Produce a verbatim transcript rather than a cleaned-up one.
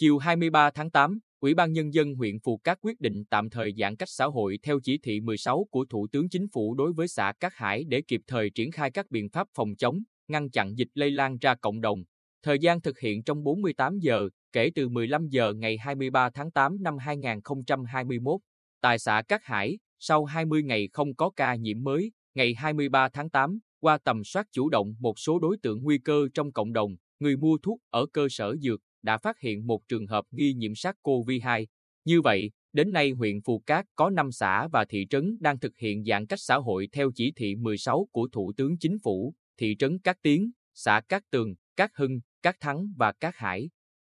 Chiều hai mươi ba tháng tám, Ủy ban Nhân dân huyện Phù Cát quyết định tạm thời giãn cách xã hội theo chỉ thị mười sáu của Thủ tướng Chính phủ đối với xã Cát Hải để kịp thời triển khai các biện pháp phòng chống, ngăn chặn dịch lây lan ra cộng đồng. Thời gian thực hiện trong bốn mươi tám giờ, kể từ mười lăm giờ ngày hai mươi ba tháng tám năm hai nghìn không trăm hai mươi mốt. Tại xã Cát Hải, sau hai mươi ngày không có ca nhiễm mới, ngày hai mươi ba tháng tám, qua tầm soát chủ động một số đối tượng nguy cơ trong cộng đồng, người mua thuốc ở cơ sở dược đã phát hiện một trường hợp nghi nhiễm SARS-cô vê hai. Như vậy, đến nay huyện Phù Cát có năm xã và thị trấn đang thực hiện giãn cách xã hội theo chỉ thị mười sáu của Thủ tướng Chính phủ, thị trấn Cát Tiến, xã Cát Tường, Cát Hưng, Cát Thắng và Cát Hải.